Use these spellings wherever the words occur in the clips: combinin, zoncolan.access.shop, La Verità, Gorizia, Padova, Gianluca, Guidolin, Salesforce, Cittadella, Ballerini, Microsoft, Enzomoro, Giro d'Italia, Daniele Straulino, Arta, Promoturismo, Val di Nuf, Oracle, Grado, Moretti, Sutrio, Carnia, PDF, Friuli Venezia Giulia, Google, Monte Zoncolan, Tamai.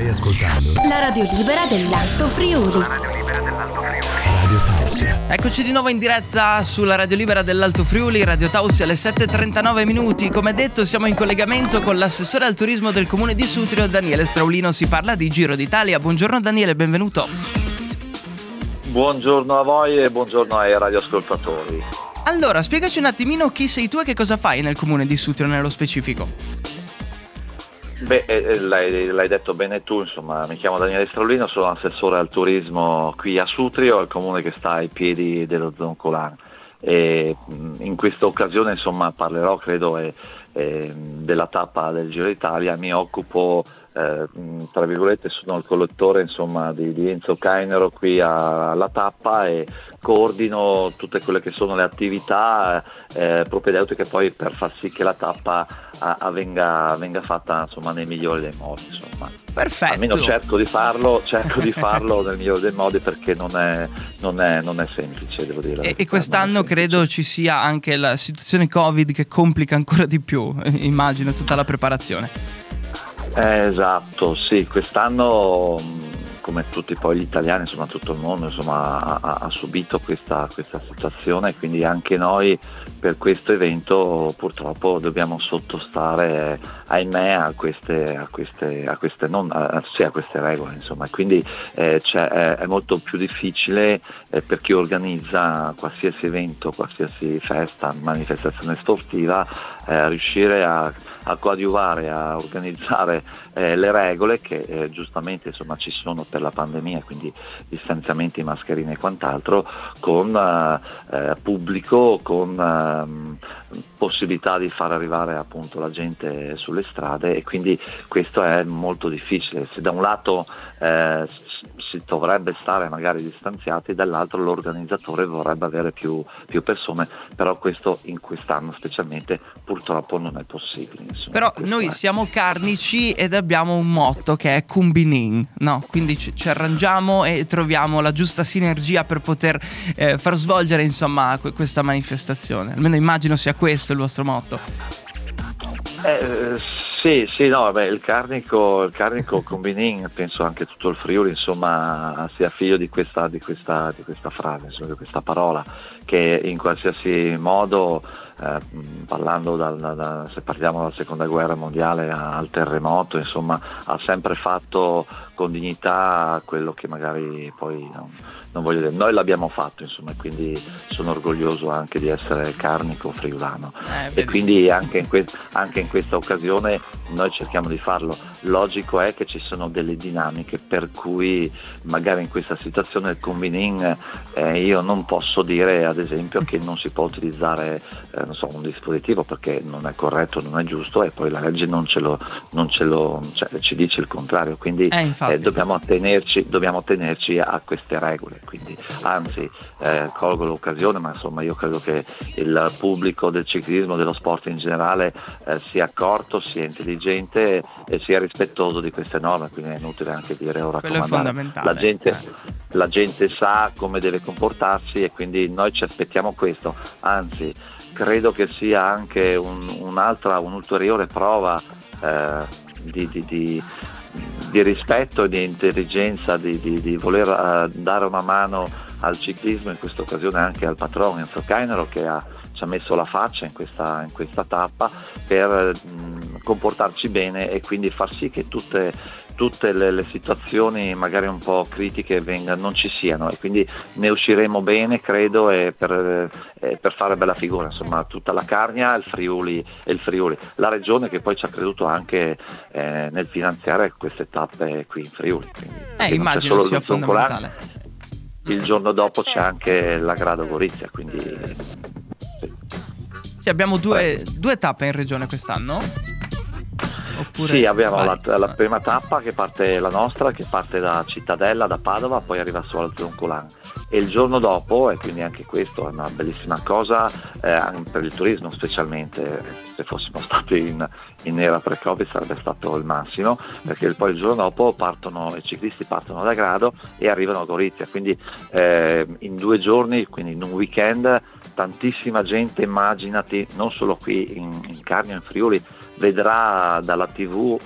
Stai ascoltando la radio libera dell'Alto Friuli. La radio libera dell'Alto Friuli. Radio Tausia. Eccoci di nuovo in diretta sulla radio libera dell'Alto Friuli, Radio Tausia, alle 7:39 minuti. Come detto, siamo in collegamento con l'assessore al turismo del comune di Sutrio, Daniele Straulino. Si parla di Giro d'Italia. Buongiorno Daniele, benvenuto. Buongiorno a voi e buongiorno ai radioascoltatori. Allora, spiegaci un attimino chi sei tu e che cosa fai nel comune di Sutrio nello specifico. Beh, l'hai detto bene tu, insomma, mi chiamo Daniele Straulino, sono assessore al turismo qui a Sutrio, al comune che sta ai piedi dello Zoncolan, e in questa occasione, insomma, parlerò, credo, della tappa del Giro d'Italia. Mi occupo, tra virgolette, sono il collettore, insomma, di Enzo Cainero qui alla tappa e coordino tutte quelle che sono le attività propedeutiche poi per far sì che la tappa venga fatta, insomma, nei migliori dei modi, insomma. Perfetto. Almeno cerco di farlo nel migliore dei modi, perché non è semplice, devo dire. E quest'anno credo ci sia anche la situazione Covid che complica ancora di più, immagino, tutta la preparazione. Esatto, sì, quest'anno, come tutti poi gli italiani, insomma tutto il mondo, insomma, ha subito questa situazione, quindi anche noi per questo evento purtroppo dobbiamo sottostare, ahimè, a queste regole, insomma. Quindi è molto più difficile per chi organizza qualsiasi evento, qualsiasi festa, manifestazione sportiva, riuscire a coadiuvare, a organizzare le regole che giustamente, insomma, ci sono per la pandemia, quindi distanziamenti, mascherine e quant'altro, con pubblico, con possibilità di far arrivare appunto la gente sulle strade, e quindi questo è molto difficile. Se da un lato si dovrebbe stare magari distanziati, dall'altro l'organizzatore vorrebbe avere più persone, però questo in quest'anno specialmente purtroppo non è possibile, insomma. Però noi siamo carnici ed abbiamo un motto che è combinin, no? Quindi ci arrangiamo e troviamo la giusta sinergia per poter far svolgere, insomma, questa manifestazione. Almeno immagino sia questo il vostro motto. Sì, no, beh, il carnico combinin, penso anche tutto il Friuli, insomma, sia figlio di questa frase, insomma, di questa parola, che in qualsiasi modo, parlando se parliamo dalla seconda guerra mondiale al terremoto, insomma, ha sempre fatto con dignità quello che magari poi non voglio dire, noi l'abbiamo fatto, insomma, quindi sono orgoglioso anche di essere carnico friulano, e quindi anche in questa occasione noi cerchiamo di farlo. Logico è che ci sono delle dinamiche per cui magari in questa situazione del combinin io non posso dire, ad esempio, che non si può utilizzare non so, un dispositivo, perché non è corretto, non è giusto, e poi la legge non ce lo ci dice il contrario, quindi dobbiamo tenerci a queste regole. Quindi anzi, colgo l'occasione, ma insomma io credo che il pubblico del ciclismo, dello sport in generale, sia accorto, sia intelligente e sia rispettoso di queste norme, quindi è inutile anche dire o raccomandare. La gente sa come deve comportarsi, e quindi noi ci aspettiamo questo. Anzi, credo che sia anche un'ulteriore prova di rispetto e di intelligenza, di voler dare una mano al ciclismo, in questa occasione anche al patrono Enzo Cainero, che ci ha messo la faccia in questa tappa per comportarci bene e quindi far sì che tutte le situazioni magari un po' critiche non ci siano, e quindi ne usciremo bene, credo, e per fare bella figura, insomma, tutta la Carnia e il Friuli, la regione che poi ci ha creduto anche nel finanziare queste tappe qui in Friuli. Quindi, immagino sia fondamentale. Il giorno dopo c'è anche la Grado Gorizia, quindi sì, abbiamo due tappe in regione quest'anno. Oppure sì, abbiamo la prima tappa che parte, la nostra, che parte da Cittadella, da Padova, poi arriva solo al Zoncolan, e il giorno dopo, e quindi anche questo è una bellissima cosa per il turismo, specialmente se fossimo stati in era pre-Covid sarebbe stato il massimo, perché poi il giorno dopo i ciclisti partono da Grado e arrivano a Gorizia, quindi in 2 giorni, quindi in un weekend, tantissima gente, immaginati, non solo qui in Carnia, in Friuli, vedrà dalla TV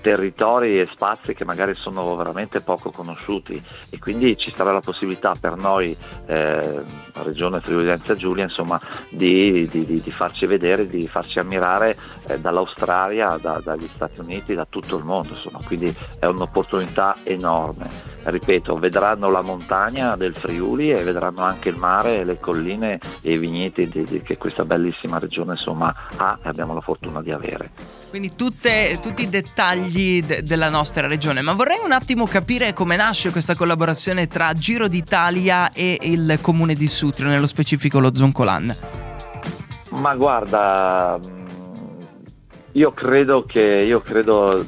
territori e spazi che magari sono veramente poco conosciuti, e quindi ci sarà la possibilità per noi, Regione Friuli Venezia Giulia, insomma, di farci vedere, di farci ammirare dall'Australia, dagli Stati Uniti, da tutto il mondo, insomma. Quindi è un'opportunità enorme, ripeto, vedranno la montagna del Friuli e vedranno anche il mare, le colline e i vigneti che questa bellissima regione, insomma, ha e abbiamo la fortuna di avere. Quindi tutti i dettagli della nostra regione. Ma vorrei un attimo capire come nasce questa collaborazione tra Giro d'Italia e il comune di Sutrio, nello specifico lo Zoncolan. Ma guarda, io credo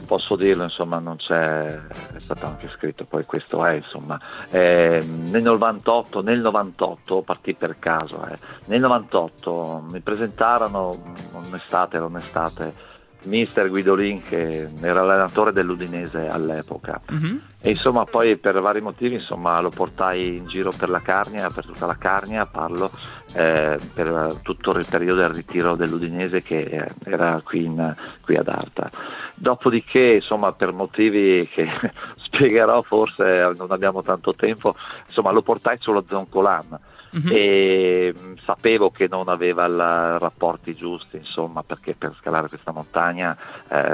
posso dirlo, insomma, non c'è, è stato anche scritto, poi questo è, insomma, nel 98 partì per caso, nel 98 mi presentarono un'estate mister Guidolin, che era allenatore dell'Udinese all'epoca, mm-hmm. E insomma poi per vari motivi, insomma, lo portai in giro per la Carnia, per tutta la Carnia, per tutto il periodo del ritiro dell'Udinese, che era qui ad Arta. Dopodiché, insomma, per motivi che spiegherò, forse non abbiamo tanto tempo, insomma, lo portai sullo Zoncolan. Uh-huh. E sapevo che non aveva rapporti giusti, insomma, perché per scalare questa montagna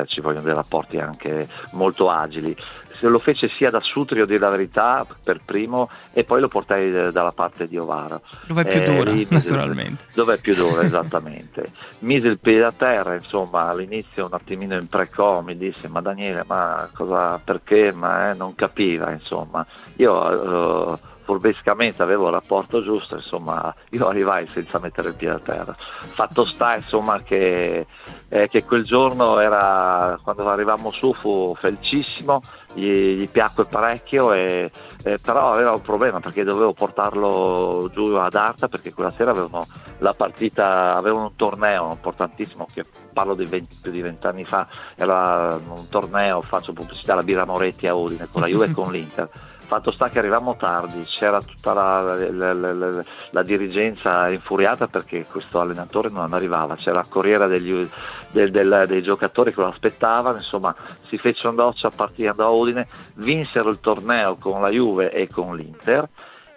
ci vogliono dei rapporti anche molto agili. Se lo fece sia da Sutrio, di La Verità per primo, e poi lo portai dalla parte di Ovaro, dove è più dura, naturalmente, dove è più dura, esattamente. Mise il piede a terra, insomma, all'inizio un attimino in precò, mi disse: ma Daniele, ma cosa, perché, ma non capiva, insomma. Io furbescamente avevo il rapporto giusto, insomma, io arrivai senza mettere il piede a terra. Fatto sta, insomma, che quel giorno era, quando arrivammo su, fu felicissimo, gli piacque parecchio, però aveva un problema, perché dovevo portarlo giù ad Arta, perché quella sera avevano un torneo importantissimo, che parlo di più di 20 anni fa, era un torneo, faccio pubblicità, alla birra Moretti a Udine, con la Juve e con l'Inter. Fatto sta che arrivammo tardi, c'era tutta la dirigenza infuriata perché questo allenatore non arrivava, c'era la corriera dei giocatori che lo aspettavano, insomma, si fece una doccia, partendo a Udine, vinsero il torneo con la Juve e con l'Inter,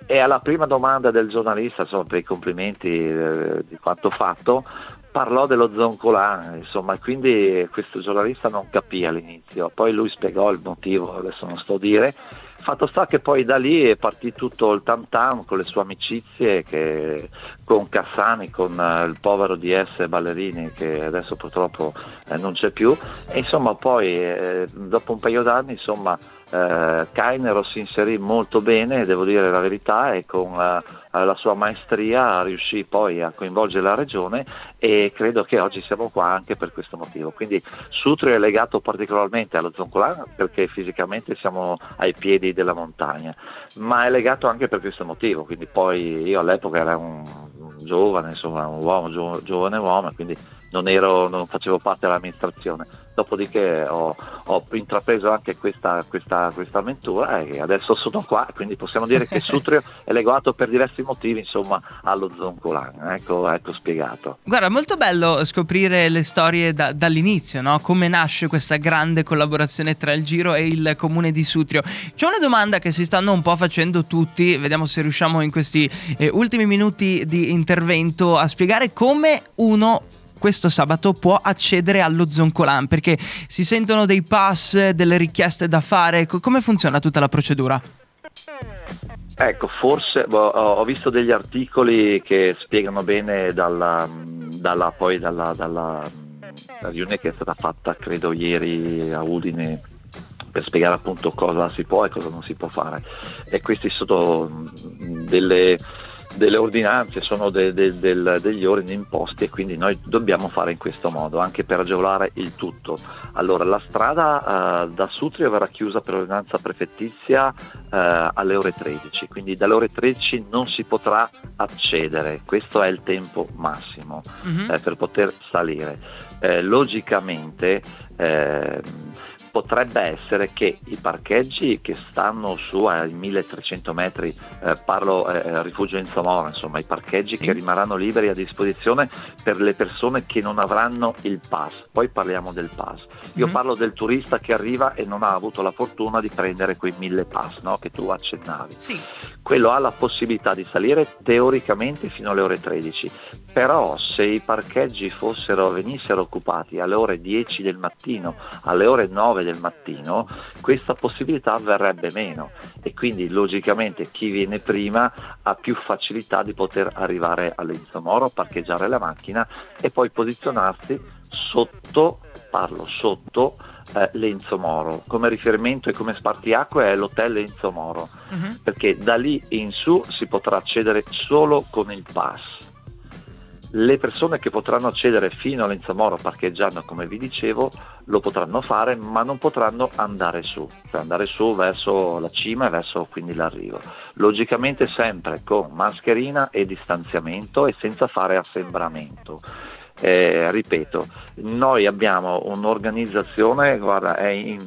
e alla prima domanda del giornalista, insomma, per i complimenti di quanto fatto, parlò dello Zoncolan, insomma. Quindi questo giornalista non capì all'inizio, poi lui spiegò il motivo, adesso non sto a dire. Fatto sta che poi da lì è partito tutto il tam tam, con le sue amicizie con Cassani, con il povero DS Ballerini, che adesso purtroppo non c'è più, e insomma poi dopo un paio d'anni, insomma, Cainero si inserì molto bene, devo dire la verità, e con la sua maestria riuscì poi a coinvolgere la regione, e credo che oggi siamo qua anche per questo motivo. Quindi Sutrio è legato particolarmente allo Zoncolan perché fisicamente siamo ai piedi della montagna, ma è legato anche per questo motivo. Quindi poi io all'epoca era un giovane, insomma, un uomo, giovane uomo, quindi non facevo parte dell'amministrazione. Dopodiché ho intrapreso anche questa avventura, e adesso sono qua, quindi possiamo dire che Sutrio è legato per diversi motivi, insomma, allo Zoncolan. Ecco spiegato. Guarda, molto bello scoprire le storie dall'inizio, no? Come nasce questa grande collaborazione tra il Giro e il comune di Sutrio. C'è una domanda che si stanno un po' facendo tutti, vediamo se riusciamo in questi ultimi minuti di intervento a spiegare come uno questo sabato può accedere allo Zoncolan, perché si sentono dei pass, delle richieste da fare. Come funziona tutta la procedura? Ecco, forse ho visto degli articoli che spiegano bene dalla riunione che è stata fatta, credo, ieri a Udine, per spiegare appunto cosa si può e cosa non si può fare. E questi sono delle ordinanze, sono degli ordini imposti, e quindi noi dobbiamo fare in questo modo anche per agevolare il tutto. Allora, la strada da Sutrio verrà chiusa per ordinanza prefettizia alle ore 13, quindi dalle ore 13 non si potrà accedere, questo è il tempo massimo per poter salire. Logicamente potrebbe essere che i parcheggi che stanno su ai 1300 metri, parlo rifugio Enzomoro, insomma i parcheggi che rimarranno liberi a disposizione per le persone che non avranno il pass, poi parliamo del pass, io parlo del turista che arriva e non ha avuto la fortuna di prendere quei 1000 pass, no? Che tu accennavi, sì. Quello ha la possibilità di salire teoricamente fino alle ore 13, però se i parcheggi venissero occupati alle ore 10 del mattino, alle ore 9 del mattino, questa possibilità verrebbe meno e quindi logicamente chi viene prima ha più facilità di poter arrivare all'Enzomoro, parcheggiare la macchina e poi posizionarsi sotto, l'Enzomoro. Come riferimento e come spartiacque è l'hotel Enzomoro, perché da lì in su si potrà accedere solo con il pass. Le persone che potranno accedere fino all'Enzomoro parcheggiando, come vi dicevo, lo potranno fare, ma non potranno andare su, cioè andare su verso la cima e verso quindi l'arrivo. Logicamente sempre con mascherina e distanziamento e senza fare assembramento. Ripeto, noi abbiamo un'organizzazione, guarda, è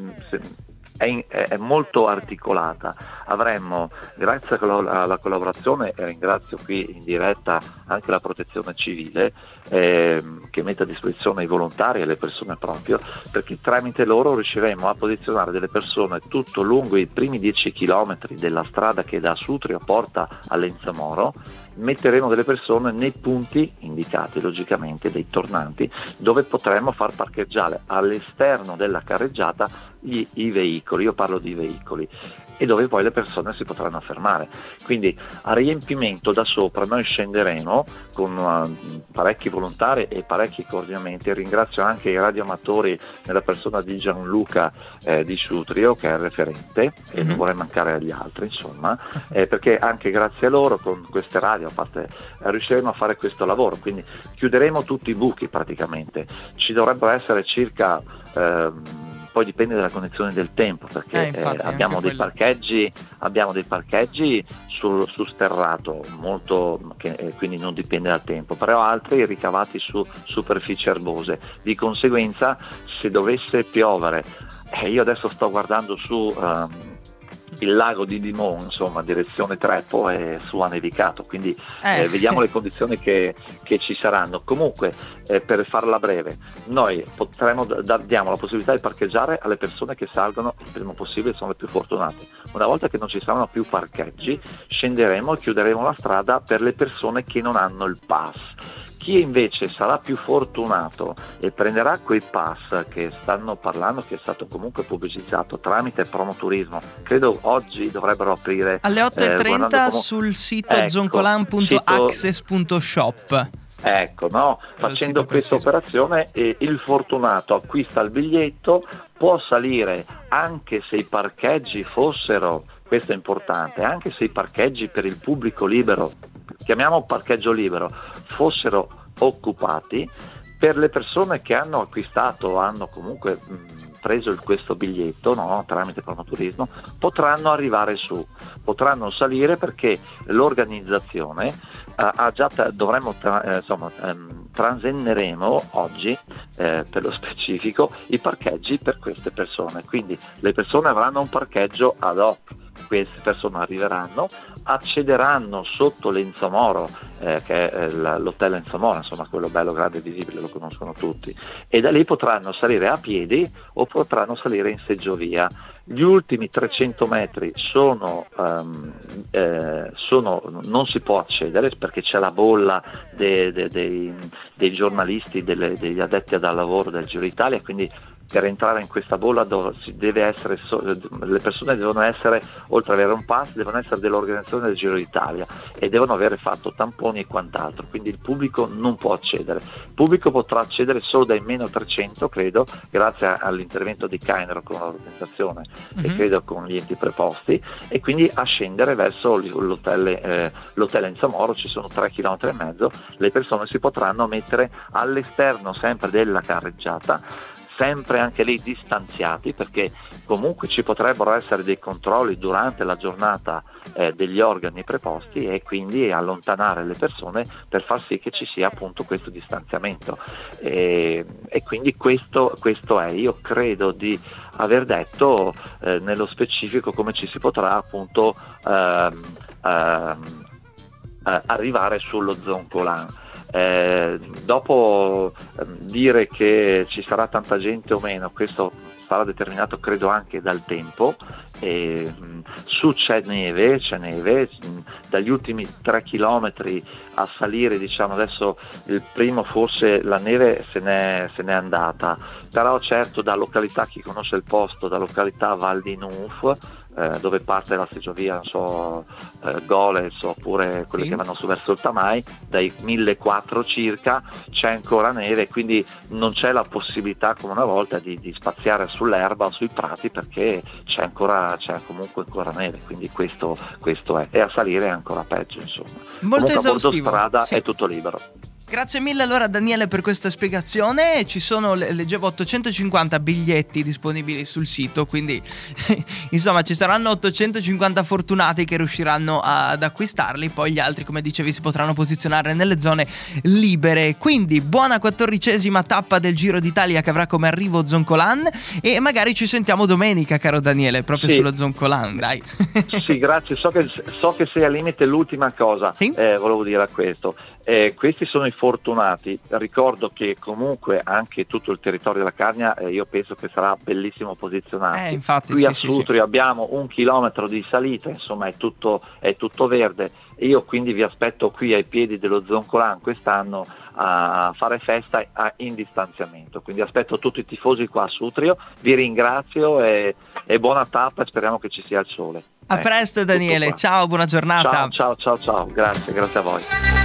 molto articolata. Avremmo, grazie alla collaborazione, e ringrazio qui in diretta anche la Protezione Civile che mette a disposizione i volontari e le persone proprio, perché tramite loro riusciremo a posizionare delle persone tutto lungo i primi 10 chilometri della strada che da Sutrio porta all'Enzomoro. Metteremo delle persone nei punti indicati logicamente dei tornanti, dove potremo far parcheggiare all'esterno della carreggiata i veicoli, io parlo di veicoli, e dove poi le persone si potranno fermare. Quindi a riempimento da sopra noi scenderemo con parecchi volontari e parecchi coordinamenti. Ringrazio anche i radioamatori nella persona di Gianluca di Sutrio, che è il referente, e non vorrei mancare agli altri, insomma, perché anche grazie a loro con queste radio a parte riusciremo a fare questo lavoro, quindi chiuderemo tutti i buchi praticamente. Ci dovrebbero essere circa poi dipende dalla condizione del tempo, perché infatti, abbiamo dei parcheggi su sterrato molto, quindi non dipende dal tempo, però altri ricavati su superfici erbose. Di conseguenza, se dovesse piovere, io adesso sto guardando su il lago di Dimon, insomma, direzione Treppo, e su ha nevicato, quindi vediamo le condizioni che ci saranno. Comunque, per farla breve, noi diamo la possibilità di parcheggiare alle persone che salgono il prima possibile, sono le più fortunate. Una volta che non ci saranno più parcheggi, scenderemo e chiuderemo la strada per le persone che non hanno il pass. Chi invece sarà più fortunato e prenderà quei pass che stanno parlando, che è stato comunque pubblicizzato tramite Promoturismo, credo oggi dovrebbero aprire alle 8:30 sul sito zoncolan.access.shop. Ecco, no? Facendo questa operazione il fortunato acquista il biglietto, può salire anche se i parcheggi fossero, questo è importante, anche se i parcheggi per il pubblico libero, chiamiamo parcheggio libero, fossero occupati, per le persone che hanno acquistato, hanno comunque preso questo biglietto, no, tramite Promoturismo, potranno arrivare su, potranno salire, perché l'organizzazione ha già, transenneremo oggi per lo specifico i parcheggi per queste persone, quindi le persone avranno un parcheggio ad hoc. Queste persone arriveranno, accederanno sotto l'Enzomoro, che è l'hotel Enzomoro, insomma, quello bello, grande e visibile, lo conoscono tutti, e da lì potranno salire a piedi o potranno salire in seggiovia. Gli ultimi 300 metri non si può accedere, perché c'è la bolla dei giornalisti, degli addetti al lavoro del Giro d'Italia, quindi per entrare in questa bolla le persone devono essere, oltre ad avere un pass, devono essere dell'organizzazione del Giro d'Italia e devono avere fatto tamponi e quant'altro, quindi il pubblico non può accedere. Il pubblico potrà accedere solo dai -300, credo, grazie all'intervento di Cainero con l'organizzazione e credo con gli enti preposti, e quindi a scendere verso l'hotel Enzomoro. Ci sono 3,5 km, le persone si potranno mettere all'esterno sempre della carreggiata, sempre anche lì distanziati, perché comunque ci potrebbero essere dei controlli durante la giornata degli organi preposti, e quindi allontanare le persone per far sì che ci sia appunto questo distanziamento, e quindi questo è, io credo di aver detto nello specifico come ci si potrà appunto arrivare sullo Zoncolan. Dopo dire che ci sarà tanta gente o meno, questo sarà determinato credo anche dal tempo. Su c'è neve, dagli ultimi 3 chilometri a salire, diciamo adesso il primo forse la neve se n'è andata, però certo da località, chi conosce il posto, da località Val di Nuf, dove parte la seggiovia, Goles oppure quelle che vanno su verso il Tamai, dai 1400 circa c'è ancora neve, quindi non c'è la possibilità come una volta di spaziare sull'erba o sui prati, perché c'è comunque ancora neve, quindi questo è, e a salire è ancora peggio, insomma. Molto esaustivo. Strada sì. È tutto libero. Grazie mille allora Daniele per questa spiegazione. Ci sono, leggevo, 850 biglietti disponibili sul sito, quindi insomma ci saranno 850 fortunati che riusciranno ad acquistarli, poi gli altri, come dicevi, si potranno posizionare nelle zone libere. Quindi buona 14ª tappa del Giro d'Italia che avrà come arrivo Zoncolan, e magari ci sentiamo domenica, caro Daniele, proprio sì. Sullo Zoncolan, dai. Sì, grazie, so che sei al limite. L'ultima cosa sì? Volevo dire a questo. Questi sono i fortunati, ricordo che comunque anche tutto il territorio della Carnia io penso che sarà bellissimo posizionato, infatti, qui sì, a Sutrio sì. Abbiamo 1 chilometro di salita, insomma è tutto verde. Io quindi vi aspetto qui ai piedi dello Zoncolan quest'anno a fare festa in distanziamento, quindi aspetto tutti i tifosi qua a Sutrio. Vi ringrazio e buona tappa, speriamo che ci sia il sole. A presto Daniele, ciao, buona giornata. Ciao, grazie a voi.